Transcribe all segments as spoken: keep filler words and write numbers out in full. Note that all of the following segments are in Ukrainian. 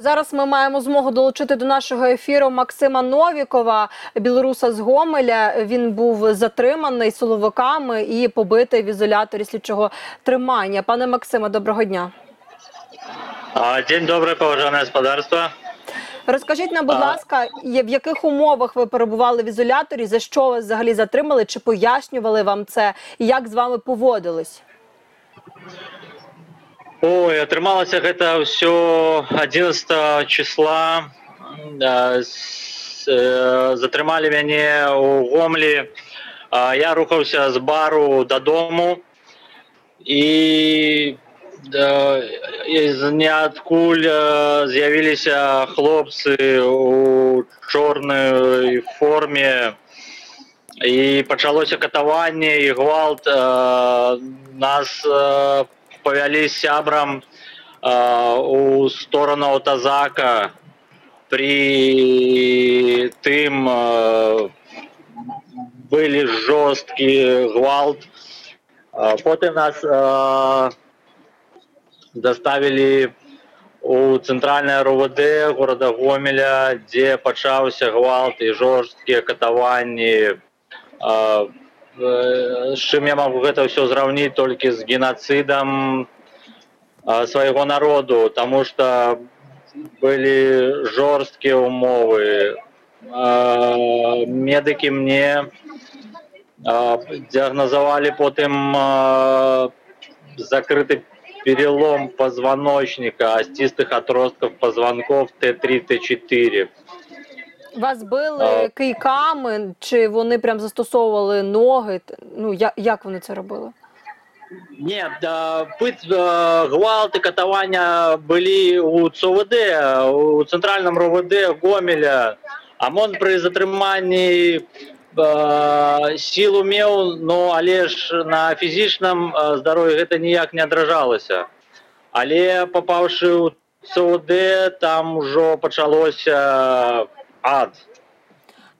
Зараз ми маємо змогу долучити до нашого ефіру Максима Новікова, білоруса з Гомеля. Він був затриманий силовиками і побитий в ізоляторі слідчого тримання. Пане Максиме, доброго дня. День добрий, поважане господарство. Розкажіть нам, будь ласка, в яких умовах ви перебували в ізоляторі, за що вас взагалі затримали, чи пояснювали вам це, і як з вами поводились? Ой, атрымалось это все одиннадцатого числа, э, с, э, затрымали меня у Гомлі, э, я рухався з бару додому, і э, ніадкуль э, з'явилися хлопці у чорній формі, і почалося катування і гвалт. Э, нас э, повели с сябром э, у сторону ОТАЗака, при тым э, были жесткий гвалт. Потом нас э, доставили у центральной РУВД города Гомеля, где начался гвалт и жесткие катаванні. Э, З чим я можу це все зрівняти, тільки з геноцидом свого народу, тому що були жорсткі умови. Медики мені діагнозували потім закритий перелом позвоночника, остистих отростків позвонків Т три Т чотири. Вас били кийками, чи вони прям застосовували ноги? Ну, як, як вони це робили? Ні, пит, гвалти, катування були у Ц О В Д, у Центральному Р У В Д Гомеля. АМОН при затриманні сил умів, но, але ж на фізичному здоров'ї це ніяк не відражалося. Але попавши у Ц О В Д, там вже почалося... Ад.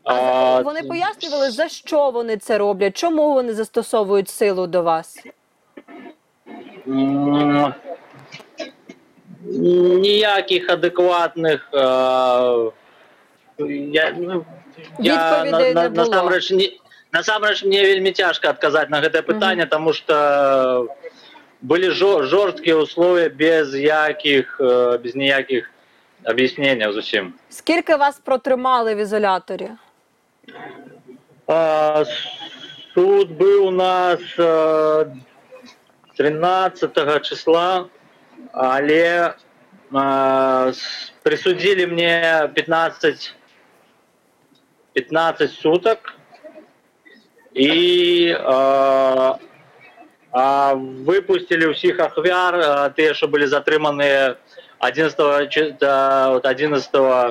А вони пояснювали, за що вони це роблять? Чому вони застосовують силу до вас? Ніяких адекватних а, я, ну, я, відповідей на, не було. Насамреч, ні, насамреч мені вельми тяжко відказати на це питання, тому що були жорсткі умови без яких, без ніяких об'яснення з усім. Скільки вас протримали в ізоляторі? А, суд був у нас а, тринадцятого числа, але а, присудили мені пятнадцать суток. І а, а, випустили всіх ахвяр, а, ті, що були затримані одиннадцатого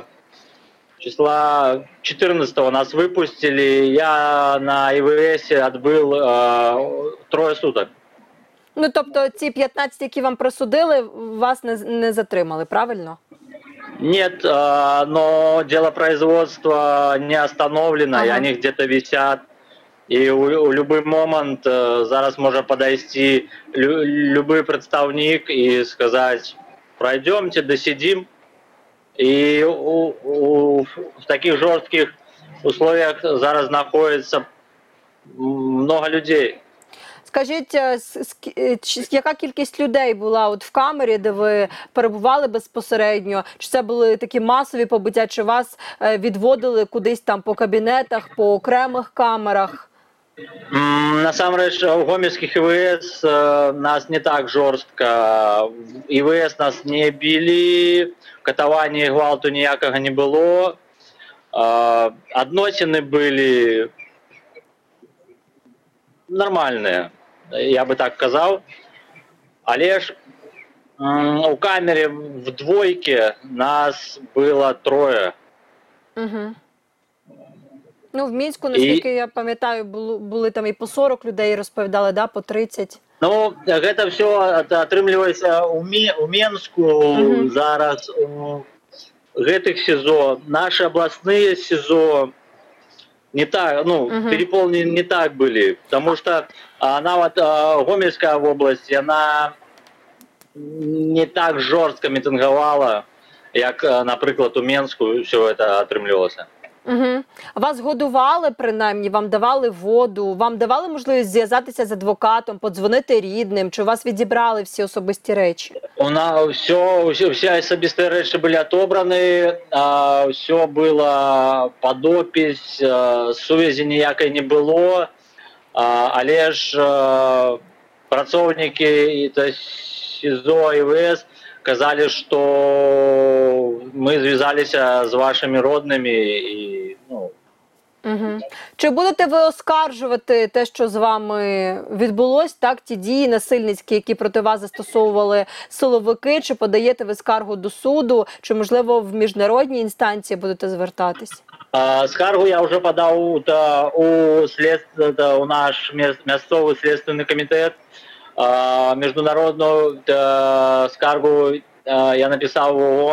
числа, четырнадцатого нас выпустили, я на І В С отбыл э, трое суток. Ну, тобто ці п'ятнадцять, які вам присудили, вас не, не затримали, правильно? Нет, э, но дело производства не остановлено, ага. И они где-то висят. І у, у будь-який момент э, зараз може подойти будь-який представник і сказати: пройдемте, досидим. И у, у, в таких жестких условиях зараз находится много людей. Скажіть, яка кількість людей була от в камері, де ви перебували безпосередньо? Чи це були такі масові побиття, чи вас відводили кудись там по кабінетах, по окремих камерах? Насамрэч, в гомельских И В С э, нас не так жорстко. И В С нас не били, катавання і гвалту ніякого не було. Э, Односини були нормальні, я би так казав. Але ж э, у камері в двойці нас було троє. Угу. Ну, в Мінську, наскільки і... я пам'ятаю, були, були там і по сорок людей, розповідали, да, по тридцять. Ну, це все отримлюється у, Мі... у Мінську, угу. Зараз у гэтых СІЗО. Наші обласні СІЗО не так, ну, угу. переповнені не так були, тому що вона, от, Гомельська область, вона не так жорстко мітингувала. як, наприклад, у Мінську все це отримлювалося. Угу. Вас годували принаймні, вам давали воду, вам давали можливість зв'язатися з адвокатом, подзвонити рідним, чи у вас відібрали всі особисті речі? У нас все, всі особисті речі були отобрані, все було під опис, зв'язку ніякої не було, але ж працівники СІЗО, І В С казали, що ми зв'язалися з вашими родними. І, ну... угу. Чи будете ви оскаржувати те, що з вами відбулось, так, ті дії насильницькі, які проти вас застосовували силовики, чи подаєте ви скаргу до суду, чи, можливо, в міжнародні інстанції будете звертатись? А, скаргу я вже подав та, у, слід, та, у наш місцевий слідчий комітет. Міжнародну скаргу я написав в О О Н.